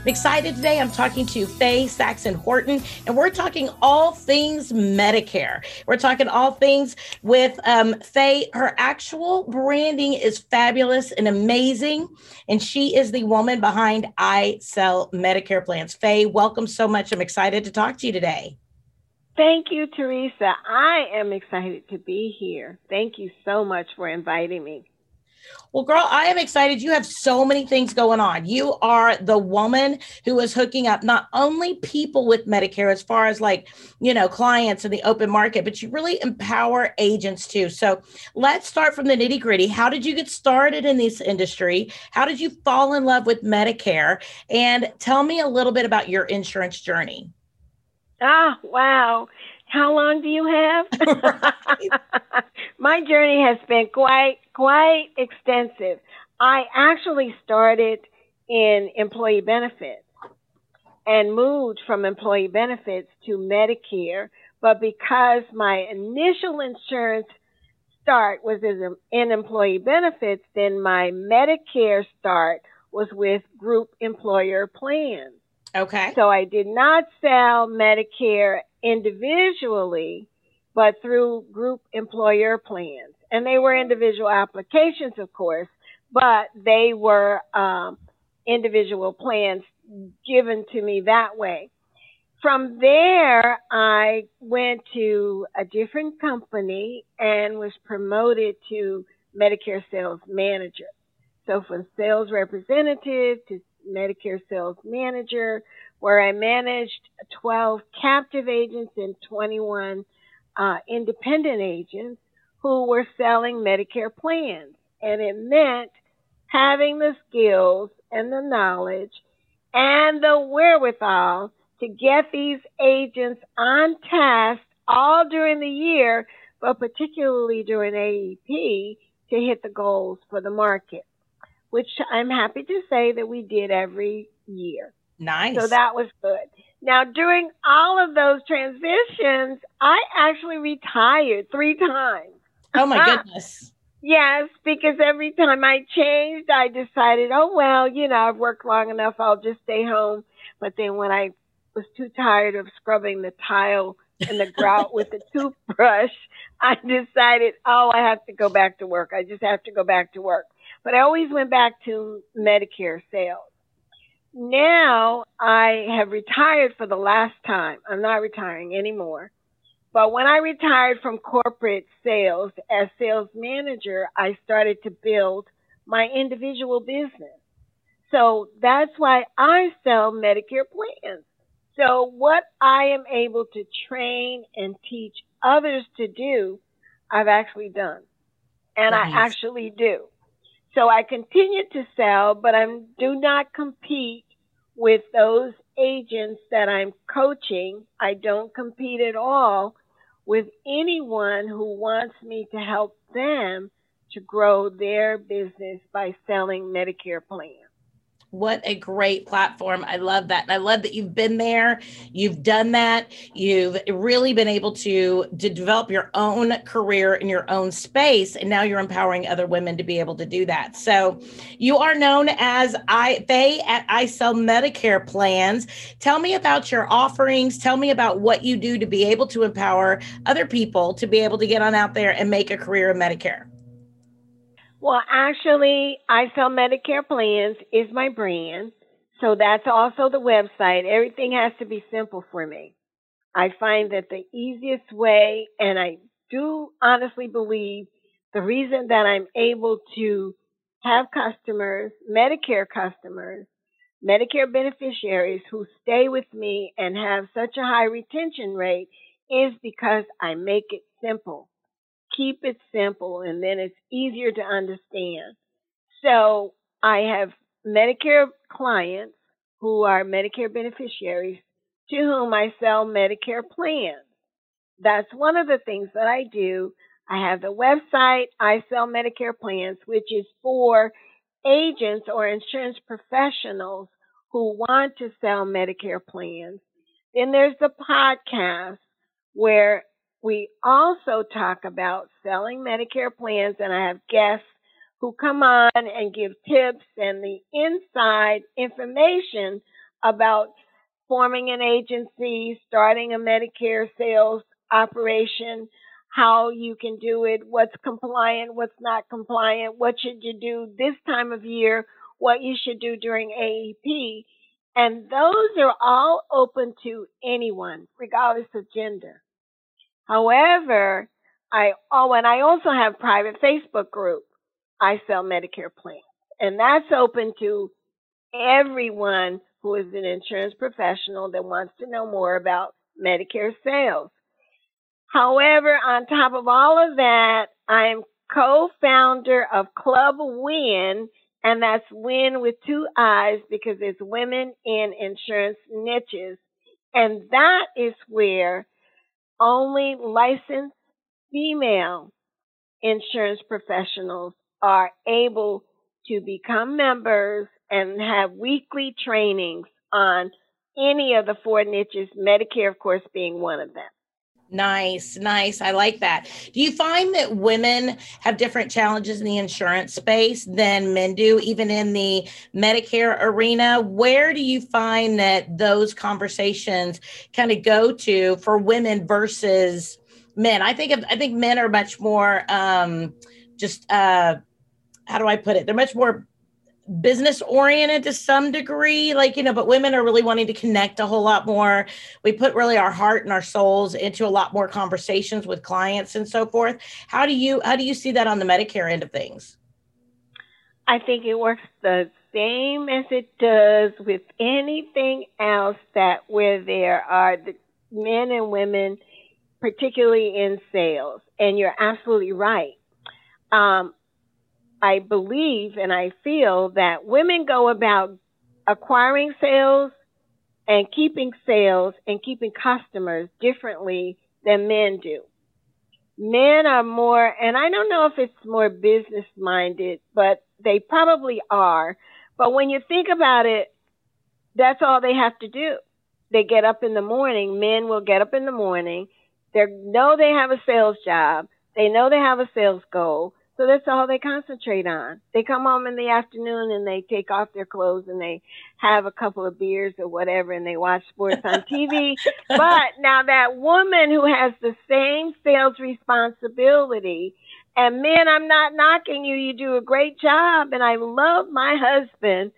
I'm excited today. I'm talking to Faye Saxon-Horton, and we're talking all things Medicare. We're talking all things with Faye. Her actual branding is fabulous and amazing, and she is the woman behind I Sell Medicare Plans. Faye, welcome so much. I'm excited to talk to you today. Thank you, Teresa. I am excited to be here. Thank you so much for inviting me. Well, girl, I am excited. You have so many things going on. You are the woman who is hooking up not only people with Medicare as far as like, you know, clients in the open market, but you really empower agents too. So let's start from the nitty gritty. How did you get started in this industry? How did you fall in love with Medicare? And tell me a little bit about your insurance journey. Ah, wow. How long do you have? Right. My journey has been quite extensive. I actually started in employee benefits and moved from employee benefits to Medicare. But because my initial insurance start was in employee benefits, then my Medicare start was with group employer plans. Okay. So I did not sell Medicare individually, but through group employer plans. And they were individual applications, of course, but they were individual plans given to me that way. From there, I went to a different company and was promoted to Medicare sales manager. So from sales representative to Medicare sales manager, where I managed 12 captive agents and 21 independent agents who were selling Medicare plans. And it meant having the skills and the knowledge and the wherewithal to get these agents on task all during the year, but particularly during AEP, to hit the goals for the market, which I'm happy to say that we did every year. Nice. So that was good. Now, during all of those transitions, I actually retired 3 times. Oh, my goodness. Yes, because every time I changed, I decided, oh, well, you know, I've worked long enough. I'll just stay home. But then when I was too tired of scrubbing the tile and the grout with the toothbrush, I decided, oh, I have to go back to work. I just have to go back to work. But I always went back to Medicare sales. Now I have retired for the last time. I'm not retiring anymore. But when I retired from corporate sales as sales manager, I started to build my individual business. So that's why I sell Medicare plans. So what I am able to train and teach others to do, I've actually done. And nice. I actually do. So I continue to sell, but I do not compete with those agents that I'm coaching. I don't compete at all with anyone who wants me to help them to grow their business by selling Medicare plans. What a great platform. I love that. And I love that you've been there. You've done that. You've really been able to develop your own career in your own space. And now you're empowering other women to be able to do that. So you are known as Faye at I Sell Medicare Plans. Tell me about your offerings. Tell me about what you do to be able to empower other people to be able to get on out there and make a career in Medicare. Well, actually, I Sell Medicare Plans is my brand. So that's also the website. Everything has to be simple for me. I find that the easiest way, and I do honestly believe the reason that I'm able to have customers, Medicare customers, Medicare beneficiaries who stay with me and have such a high retention rate is because I make it simple. Keep it simple, and then it's easier to understand. So I have Medicare clients who are Medicare beneficiaries to whom I sell Medicare plans. that's one of the things that I do. I have the website, I Sell Medicare Plans, which is for agents or insurance professionals who want to sell Medicare plans. Then there's the podcast where we also talk about selling Medicare plans, and I have guests who come on and give tips and the inside information about forming an agency, starting a Medicare sales operation, how you can do it, what's compliant, what's not compliant, what should you do this time of year, what you should do during AEP. And those are all open to anyone, regardless of gender. However, and I also have private Facebook group, I Sell Medicare Plans, and that's open to everyone who is an insurance professional that wants to know more about Medicare sales. However, on top of all of that, I am co-founder of Club Win, and that's Win with two I's because it's women in insurance niches. And that is where only licensed female insurance professionals are able to become members and have weekly trainings on any of the four niches, Medicare, of course, being one of them. Nice, nice. I like that. Do you find that women have different challenges in the insurance space than men do, even in the Medicare arena? Where do you find that those conversations kind of go to for women versus men? I think men are much more how do I put it? They're much more business oriented to some degree, but women are really wanting to connect a whole lot more. We put really our heart and our souls into a lot more conversations with clients and so forth. How do you see that on the Medicare end of things? I think it works the same as it does with anything else that where there are the men and women, particularly in sales. And you're absolutely right. I believe and I feel that women go about acquiring sales and keeping customers differently than men do. Men are more, and I don't know if it's more business-minded, but they probably are. But when you think about it, that's all they have to do. They get up in the morning. Men will get up in the morning. They know they have a sales job. They know they have a sales goal. So that's all they concentrate on. They come home in the afternoon and they take off their clothes and they have a couple of beers or whatever and they watch sports on TV. But now that woman who has the same sales responsibility, and men, I'm not knocking you. You do a great job and I love my husband.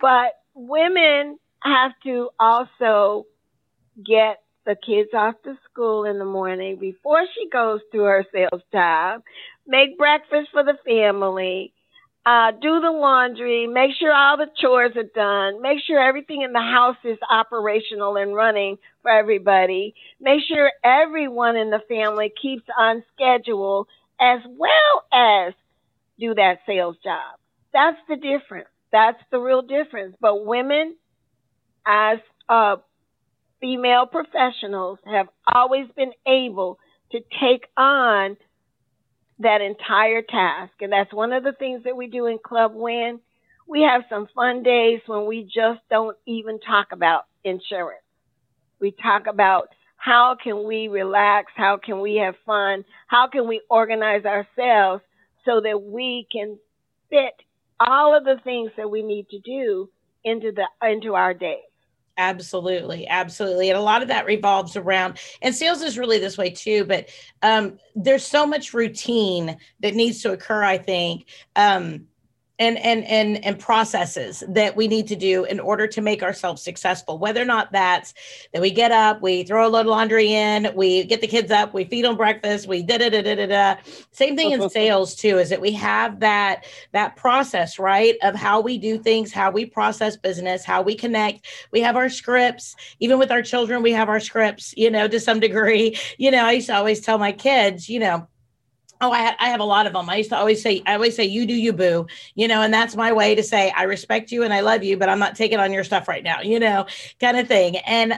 But women have to also get the kids off to school in the morning before she goes to her sales job, make breakfast for the family, do the laundry, make sure all the chores are done, make sure everything in the house is operational and running for everybody, make sure everyone in the family keeps on schedule, as well as do that sales job. That's the difference. That's the real difference. But women, as female professionals, have always been able to take on that entire task. And that's one of the things that we do in Club Win. We have some fun days when we just don't even talk about insurance. We talk about how can we relax? How can we have fun? How can we organize ourselves so that we can fit all of the things that we need to do into our day? Absolutely. Absolutely. And a lot of that revolves around, and sales is really this way too, but there's so much routine that needs to occur, I think, and processes that we need to do in order to make ourselves successful, whether or not that's that we get up, we throw a load of laundry in, we get the kids up, we feed them breakfast, we da-da-da-da-da-da. Same thing in sales too, is that we have that process, right, of how we do things, how we process business, how we connect. We have our scripts. Even with our children, we have our scripts, to some degree. I used to always tell my kids, Oh, I have a lot of them. I used to always say, you do you, boo, you know, and that's my way to say, I respect you and I love you, but I'm not taking on your stuff right now, you know, kind of thing. And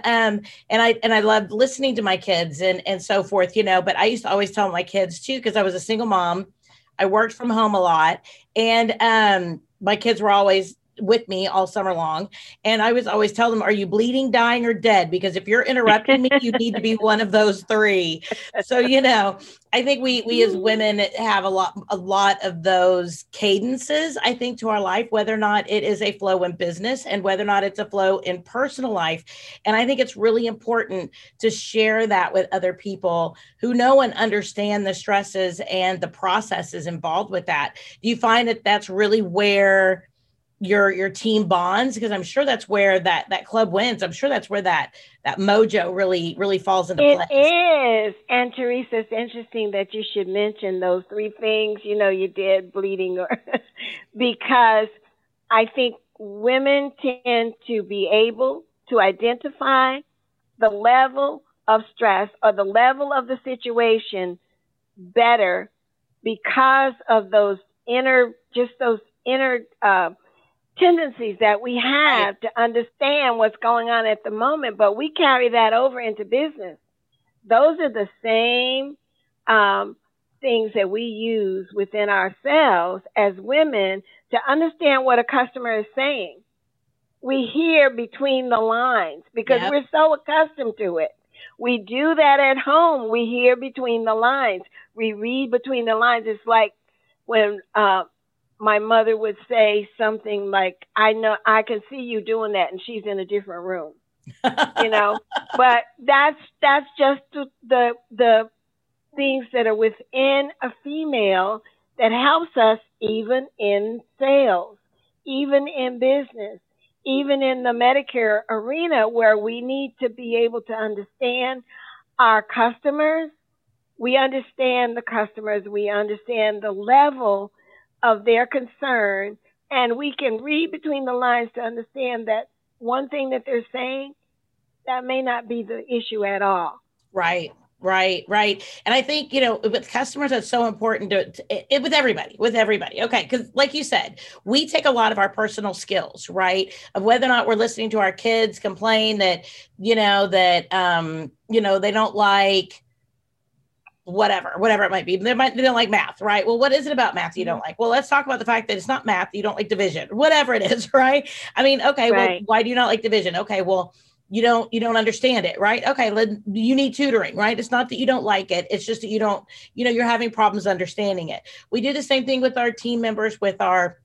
I loved listening to my kids and so forth, you know, but I used to always tell my kids too, because I was a single mom. I worked from home a lot, and my kids were always with me all summer long. And I was always tell them, are you bleeding, dying, or dead? Because if you're interrupting me, you need to be one of those three. So, you know, I think we as women have a lot of those cadences, I think, to our life, whether or not it is a flow in business and whether or not it's a flow in personal life. And I think it's really important to share that with other people who know and understand the stresses and the processes involved with that. Do you find that that's really where your team bonds? Because I'm sure that's where that club wins. I'm sure that's where that mojo really falls into place. It is. And Teresa, it's interesting that you should mention those three things, you know, you did bleeding, or because I think women tend to be able to identify the level of stress or the level of the situation better because of those inner tendencies that we have to understand what's going on at the moment, but we carry that over into business. Those are the same things that we use within ourselves as women to understand what a customer is saying. We hear between the lines because we're so accustomed to it. We do that at home. We hear between the lines. We read between the lines. It's like when my mother would say something like, I know I can see you doing that, and she's in a different room, you know, but that's just the things that are within a female that helps us even in sales, even in business, even in the Medicare arena, where we need to be able to understand our customers. We understand the customers. We understand the level of their concern, and we can read between the lines to understand that one thing that they're saying, that may not be the issue at all. Right. And I think, you know, with customers, that's so important to with everybody. Okay. Because like you said, we take a lot of our personal skills, right? Of whether or not we're listening to our kids complain that, you know, they don't like whatever it might be. They don't like math, right? Well, what is it about math you don't like? Well, let's talk about the fact that it's not math. You don't like division, whatever it is, right? I mean, okay, well, why do you not like division? Okay, well, you don't understand it, right? Okay, you need tutoring, right? It's not that you don't like it. It's just that you don't, you know, you're having problems understanding it. We do the same thing with our team members, with our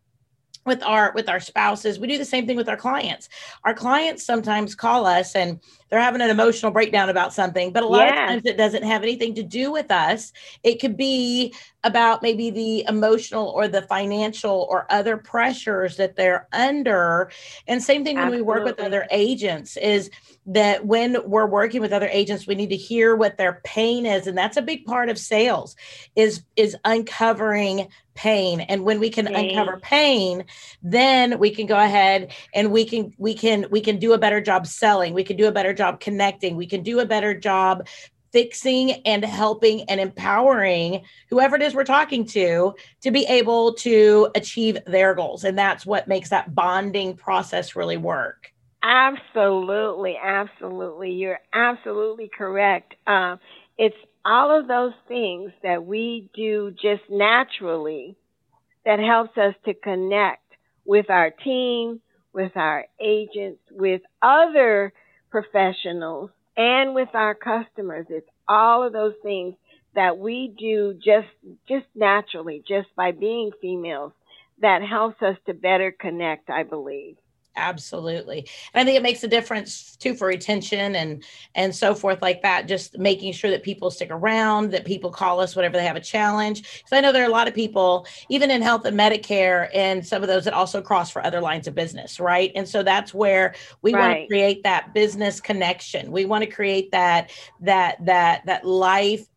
spouses. We do the same thing with our clients. Our clients sometimes call us and they're having an emotional breakdown about something, but a lot of times it doesn't have anything to do with us. It could be about maybe the emotional or the financial or other pressures that they're under. And same thing when we work with other agents, is that when we're working with other agents, we need to hear what their pain is. And that's a big part of sales is uncovering pain. And when we can uncover pain, then we can go ahead and we can do a better job selling. We can do a better job connecting. We can do a better job fixing and helping and empowering whoever it is we're talking to be able to achieve their goals. And that's what makes that bonding process really work. Absolutely. You're absolutely correct. It's all of those things that we do just naturally that helps us to connect with our team, with our agents, with other professionals, and with our customers. It's all of those things that we do just naturally, just by being females, that helps us to better connect, I believe. Absolutely. And I think it makes a difference too for retention and so forth like that, just making sure that people stick around, that people call us whenever they have a challenge. Because I know there are a lot of people, even in health and Medicare, and some of those that also cross for other lines of business, right? And so that's where we want to create that business connection. We want to create that life.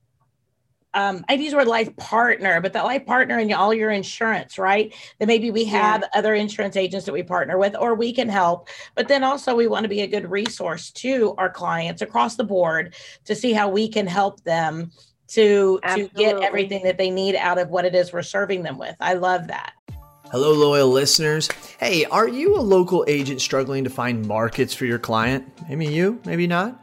I use the word life partner, but that life partner in all your insurance, right? That maybe we have other insurance agents that we partner with, or we can help. But then also we want to be a good resource to our clients across the board to see how we can help them to get everything that they need out of what it is we're serving them with. I love that. Hello, loyal listeners. Hey, are you a local agent struggling to find markets for your client? Maybe you, maybe not.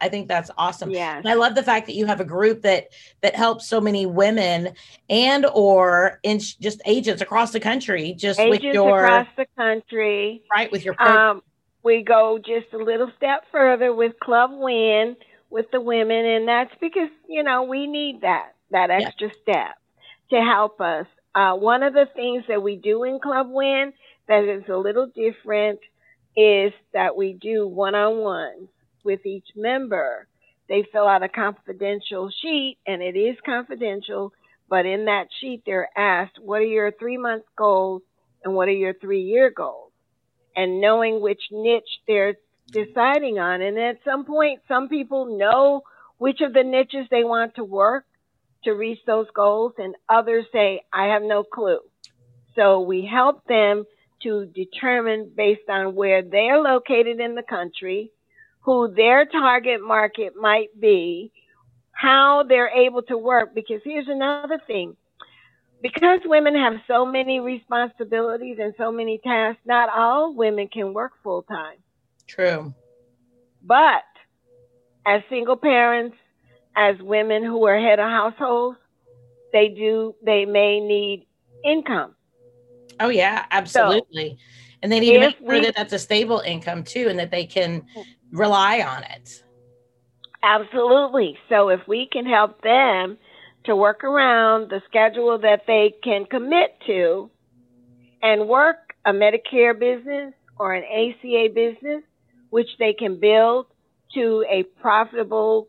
I think that's awesome. Yeah. And I love the fact that you have a group that helps so many women and or in just agents across the country. Just agents with your across the country, right? With your we go just a little step further with Club Win with the women, and that's because we need that extra step to help us. One of the things that we do in Club Win that is a little different is that we do one-on-ones with each member. They fill out a confidential sheet, and it is confidential, but in that sheet they're asked, what are your 3-month goals and what are your 3-year goals? And knowing which niche they're deciding on. And at some point, some people know which of the niches they want to work to reach those goals, and others say, I have no clue. So we help them to determine based on where they're located in the country, who their target market might be, how they're able to work. Because here's another thing. Because women have so many responsibilities and so many tasks, not all women can work full time. True. But as single parents, as women who are head of households, they may need income. Oh, yeah, absolutely. So, and they need to make sure that that's a stable income, too, and that they can rely on it. Absolutely. So if we can help them to work around the schedule that they can commit to and work a Medicare business or an ACA business, which they can build to a profitable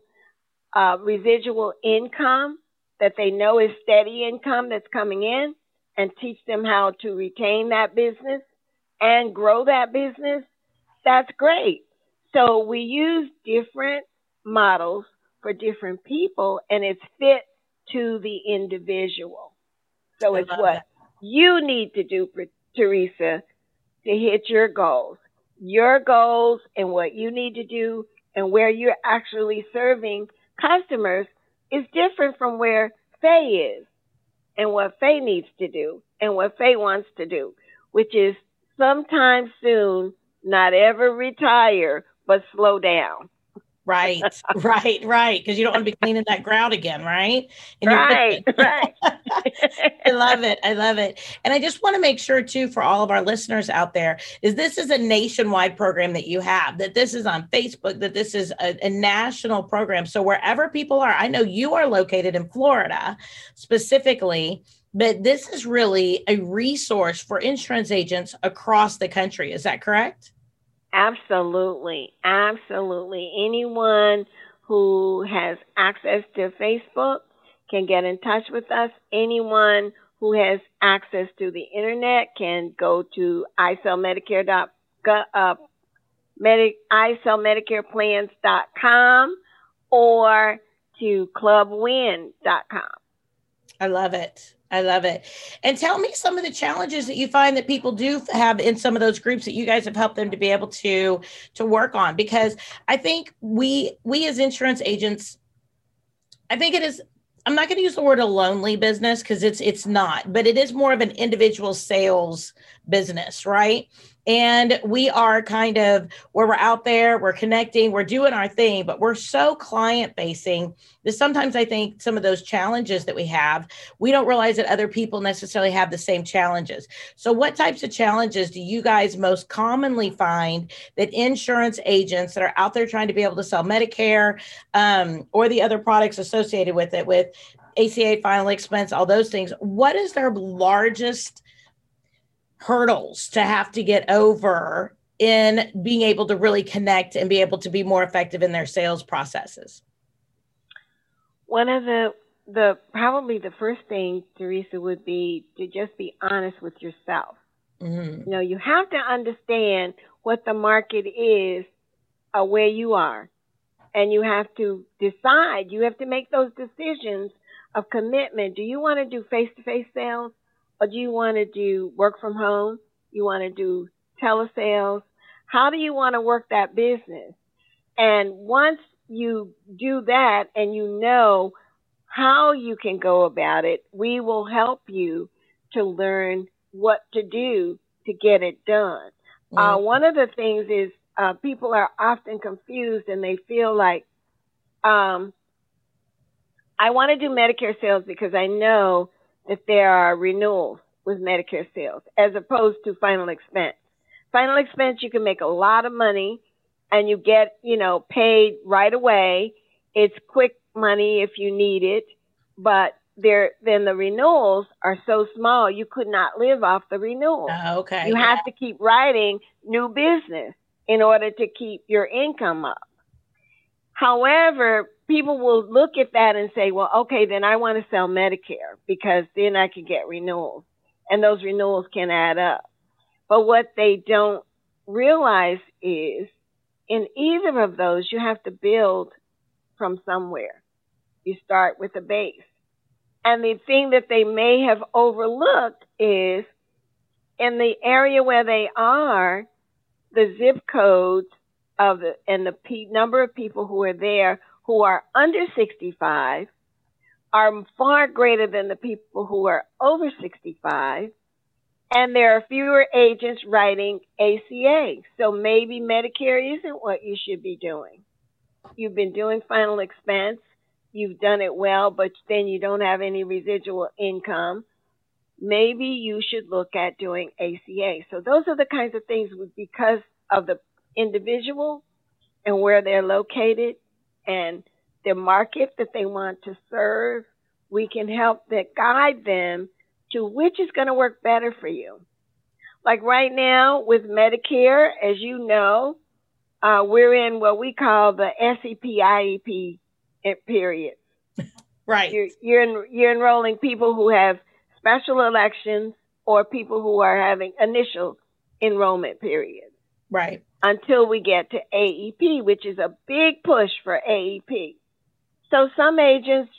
residual income that they know is steady income that's coming in, and teach them how to retain that business and grow that business, that's great. So we use different models for different people, and it's fit to the individual. So it's what you need to do, Teresa, to hit your goals and what you need to do and where you're actually serving customers is different from where Faye is and what Faye needs to do and what Faye wants to do, which is sometime soon, not ever retire, but slow down. Right. Because you don't want to be cleaning that grout again, right? Right. I love it. And I just want to make sure, too, for all of our listeners out there, is this is a nationwide program that you have, that this is on Facebook, that this is a national program. So wherever people are, I know you are located in Florida specifically, but this is really a resource for insurance agents across the country. Is that correct? Absolutely. Anyone who has access to Facebook can get in touch with us. Anyone who has access to the internet can go to isellmedicareplans.com or to clubwin.com. I love it. And tell me some of the challenges that you find that people do have in some of those groups that you guys have helped them to be able to work on, because I think we as insurance agents, I think it is, I'm not going to use the word a lonely business because it's not, but it is more of an individual sales business, right? And we are kind of where we're out there, we're connecting, we're doing our thing, but we're so client facing that sometimes I think some of those challenges that we have, we don't realize that other people necessarily have the same challenges. So what types of challenges do you guys most commonly find that insurance agents that are out there trying to be able to sell Medicare or the other products associated with it, with ACA, final expense, all those things, what is their largest hurdles to have to get over in being able to really connect and be able to be more effective in their sales processes? One of the probably the first thing, Teresa, would be to just be honest with yourself. Mm-hmm. You know, you have to understand what the market is, where you are, and you have to decide. You have to make those decisions of commitment. Do you want to do face-to-face sales, or do you want to do work from home? You want to do telesales? How do you want to work that business? And once you do that and you know how you can go about it, we will help you to learn what to do to get it done. Mm-hmm. One of the things is people are often confused and they feel like, I want to do Medicare sales because I know that there are renewals with Medicare sales as opposed to final expense. Final expense, you can make a lot of money and you get, you know, paid right away. It's quick money if you need it, but then the renewals are so small, you could not live off the renewals. Okay. You have to keep writing new business in order to keep your income up. However, people will look at that and say, well, okay, then I want to sell Medicare because then I can get renewals. And those renewals can add up. But what they don't realize is in either of those, you have to build from somewhere. You start with a base. And the thing that they may have overlooked is in the area where they are, the zip codes of the number of people who are there who are under 65 are far greater than the people who are over 65. And there are fewer agents writing ACA. So maybe Medicare isn't what you should be doing. You've been doing final expense. You've done it well, but then you don't have any residual income. Maybe you should look at doing ACA. So those are the kinds of things because of the individual and where they're located and their market that they want to serve, we can help that guide them to which is going to work better for you. Like right now with Medicare, as you know, we're in what we call the SEP, IEP period. Right. You're enrolling people who have special elections or people who are having initial enrollment periods. Right. Until we get to AEP, which is a big push for AEP. So some agents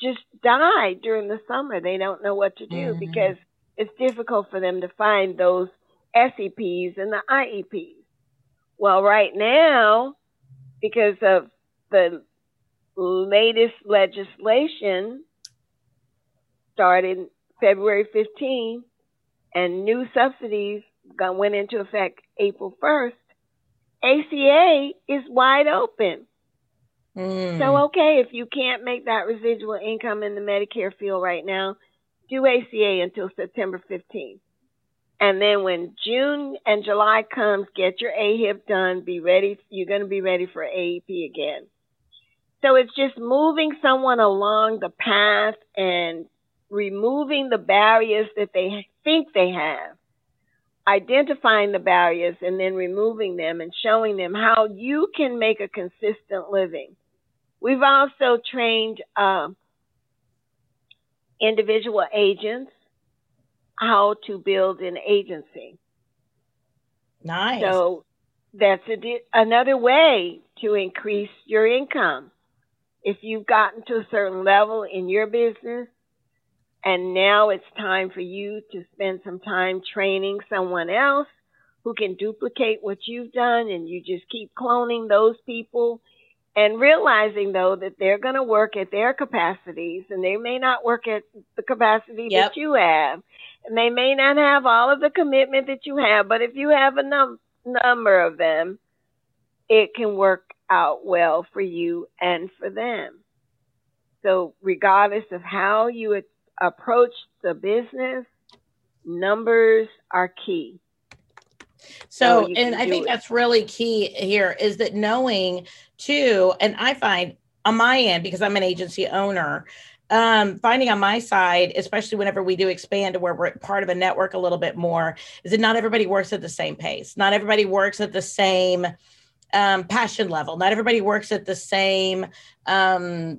just die during the summer. They don't know what to do mm-hmm. because it's difficult for them to find those SEPs and the IEPs. Well, right now, because of the latest legislation started February 15 and new subsidies went into effect April 1st, ACA is wide open. Mm. So, okay, if you can't make that residual income in the Medicare field right now, do ACA until September 15th. And then when June and July comes, get your AHIP done, be ready. You're going to be ready for AEP again. So it's just moving someone along the path and removing the barriers that they think they have, identifying the barriers and then removing them and showing them how you can make a consistent living. We've also trained individual agents how to build an agency. Nice. So that's another way to increase your income. If you've gotten to a certain level in your business, and now it's time for you to spend some time training someone else who can duplicate what you've done, and you just keep cloning those people and realizing, though, that they're going to work at their capacities, and they may not work at the capacity that you have, and they may not have all of the commitment that you have, but if you have a number of them, it can work out well for you and for them. So regardless of how you approach the business, numbers are key. So and I think that's really key here is that knowing too, and I find on my end, because I'm an agency owner, finding on my side, especially whenever we do expand to where we're part of a network a little bit more, is that not everybody works at the same pace. Not everybody works at the same passion level. Not everybody works at the same, I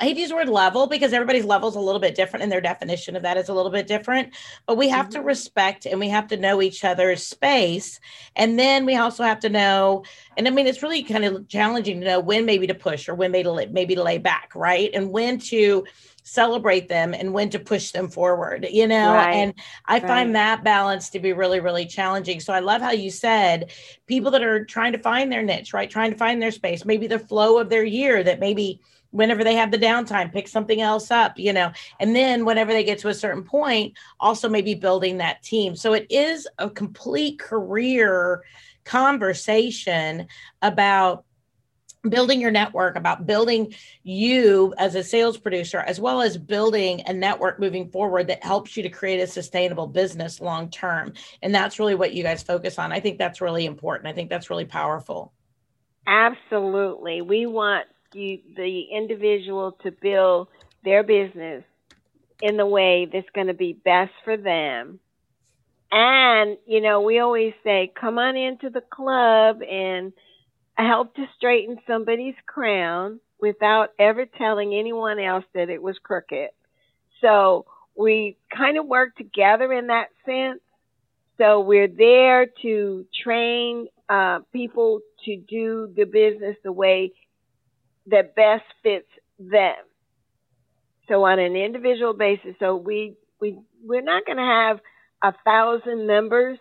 hate to use the word level because everybody's level is a little bit different and their definition of that is a little bit different, but we have to respect and we have to know each other's space. And then we also have to know, and I mean, it's really kind of challenging to know when maybe to push or when maybe to lay back, right? And when to celebrate them and when to push them forward, you know? Right. And I find that balance to be really, really challenging. So I love how you said people that are trying to find their niche, right? Trying to find their space, maybe the flow of their year, that maybe whenever they have the downtime, pick something else up, you know, and then whenever they get to a certain point, also maybe building that team. So it is a complete career conversation about building your network, about building you as a sales producer, as well as building a network moving forward that helps you to create a sustainable business long term. And that's really what you guys focus on. I think that's really important. I think that's really powerful. Absolutely. We want the individual to build their business in the way that's going to be best for them. And, you know, we always say, come on into the club and help to straighten somebody's crown without ever telling anyone else that it was crooked. So we kind of work together in that sense. So we're there to train people to do the business the way that best fits them. So on an individual basis, so we're not going to have 1,000 members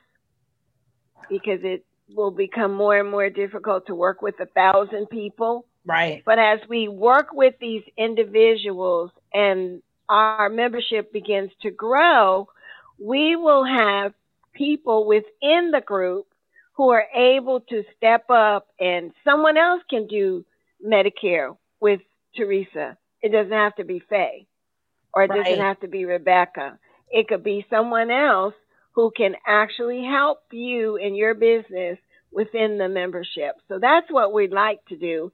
because it will become more and more difficult to work with 1,000 people. Right. But as we work with these individuals and our membership begins to grow, we will have people within the group who are able to step up, and someone else can do Medicare with Teresa. It doesn't have to be Faye, or it doesn't have to be Rebecca. It could be someone else who can actually help you in your business within the membership. So that's what we'd like to do.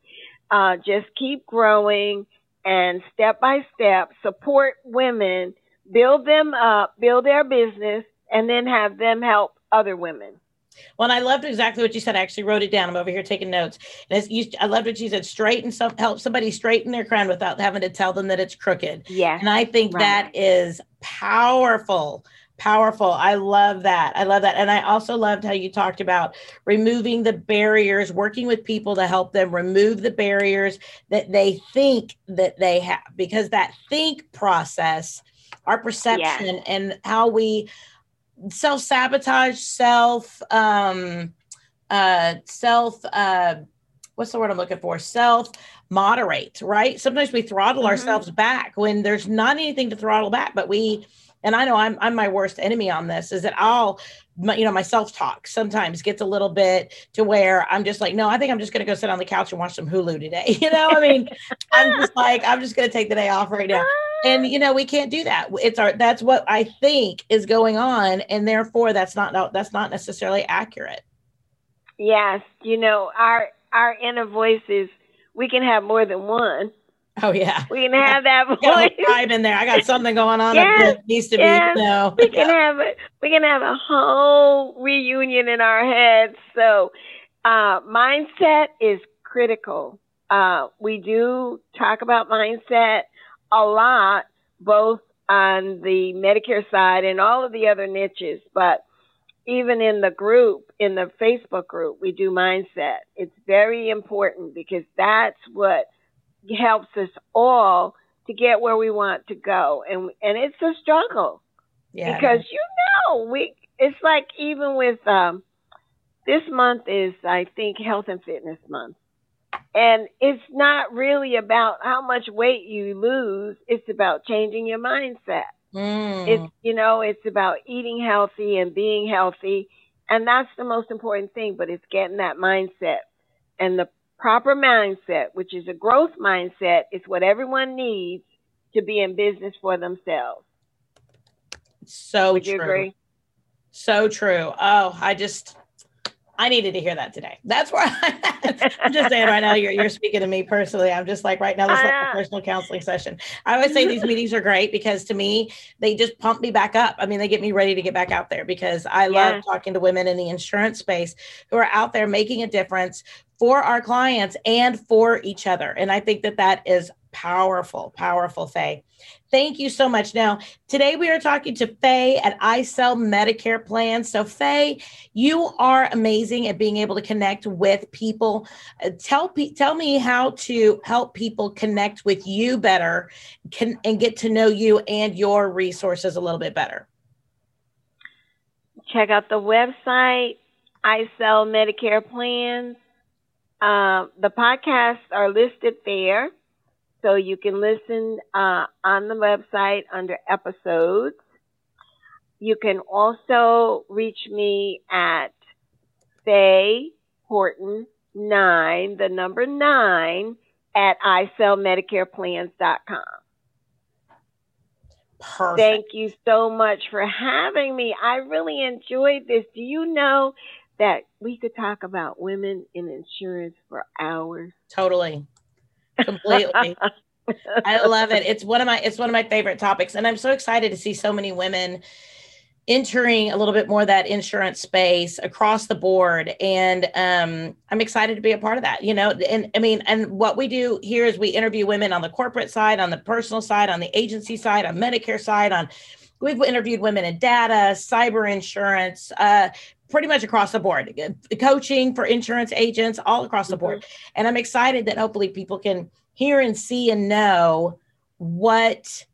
Just keep growing and step by step support women, build them up, build their business, and then have them help other women. Well, and I loved exactly what you said. I actually wrote it down. I'm over here taking notes. And I loved what you said. Help somebody straighten their crown without having to tell them that it's crooked. Yeah. And I think that is powerful. Powerful. I love that. I love that. And I also loved how you talked about removing the barriers, working with people to help them remove the barriers that they think that they have, because that think process, our perception and how we self-sabotage, self-moderate, right? Sometimes we throttle ourselves back when there's not anything to throttle back, but and I know I'm my worst enemy on this, is that my self-talk sometimes gets a little bit to where I'm just like, no, I think I'm just going to go sit on the couch and watch some Hulu today. You know, I mean, I'm just going to take the day off right now. And, you know, we can't do that. That's what I think is going on. And therefore that's not necessarily accurate. Yes. You know, our inner voice is, we can have more than one. Oh yeah. We can have that voice. I'm in there. I got something going on that needs to be. So we can have a whole reunion in our heads. So mindset is critical. We do talk about mindset a lot, both on the Medicare side and all of the other niches, but even in the group, in the Facebook group, we do mindset. It's very important because that's what helps us all to get where we want to go. And it's a struggle because, it's like, even with, this month is, I think, Health and Fitness Month. And it's not really about how much weight you lose. It's about changing your mindset. It's about eating healthy and being healthy. And that's the most important thing, but it's getting that mindset. And the proper mindset, which is a growth mindset, is what everyone needs to be in business for themselves. So true. Would you agree? So true. Oh, I needed to hear that today. That's where I'm at. I'm just saying right now, you're speaking to me personally. I'm just like right now, this is like a personal counseling session. I always say these meetings are great because to me, they just pump me back up. I mean, they get me ready to get back out there because I love talking to women in the insurance space who are out there making a difference for our clients and for each other. And I think that that is powerful, powerful, Faye. Thank you so much. Now, today we are talking to Faye at I Sell Medicare Plans. So Faye, you are amazing at being able to connect with people. Tell me how to help people connect with you better and get to know you and your resources a little bit better. Check out the website, I Sell Medicare Plans. The podcasts are listed there. So you can listen on the website under episodes. You can also reach me at FayeHorton9 at isellmedicareplans.com. Perfect. Thank you so much for having me. I really enjoyed this. Do you know that we could talk about women in insurance for hours? Totally. Completely. I love it. It's one of my favorite topics. And I'm so excited to see so many women entering a little bit more of that insurance space across the board. And I'm excited to be a part of that, you know, and I mean, and what we do here is we interview women on the corporate side, on the personal side, on the agency side, on Medicare side, we've interviewed women in data, cyber insurance, pretty much across the board, coaching for insurance agents, all across the board. And I'm excited that hopefully people can hear and see and know what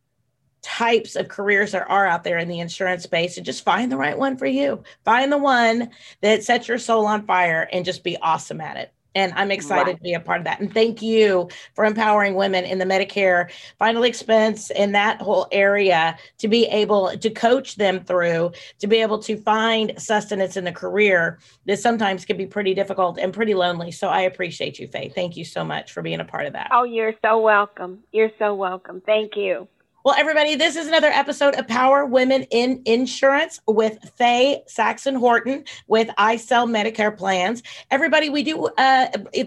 types of careers there are out there in the insurance space and just find the right one for you. Find the one that sets your soul on fire and just be awesome at it. And I'm excited to be a part of that. And thank you for empowering women in the Medicare final expense in that whole area to be able to coach them through, to be able to find sustenance in the career that sometimes can be pretty difficult and pretty lonely. So I appreciate you, Faye. Thank you so much for being a part of that. Oh, you're so welcome. You're so welcome. Thank you. Well, everybody, this is another episode of Power Women in Insurance with Faye Saxon-Horton with I Sell Medicare Plans. Everybody, we do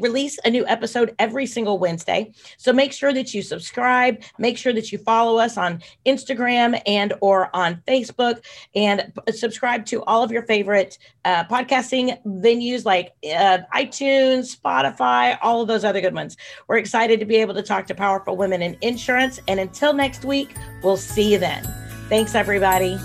release a new episode every single Wednesday. So make sure that you subscribe, make sure that you follow us on Instagram and or on Facebook, and subscribe to all of your favorite podcasting venues like iTunes, Spotify, all of those other good ones. We're excited to be able to talk to powerful women in insurance. And until next week, we'll see you then. Thanks, everybody.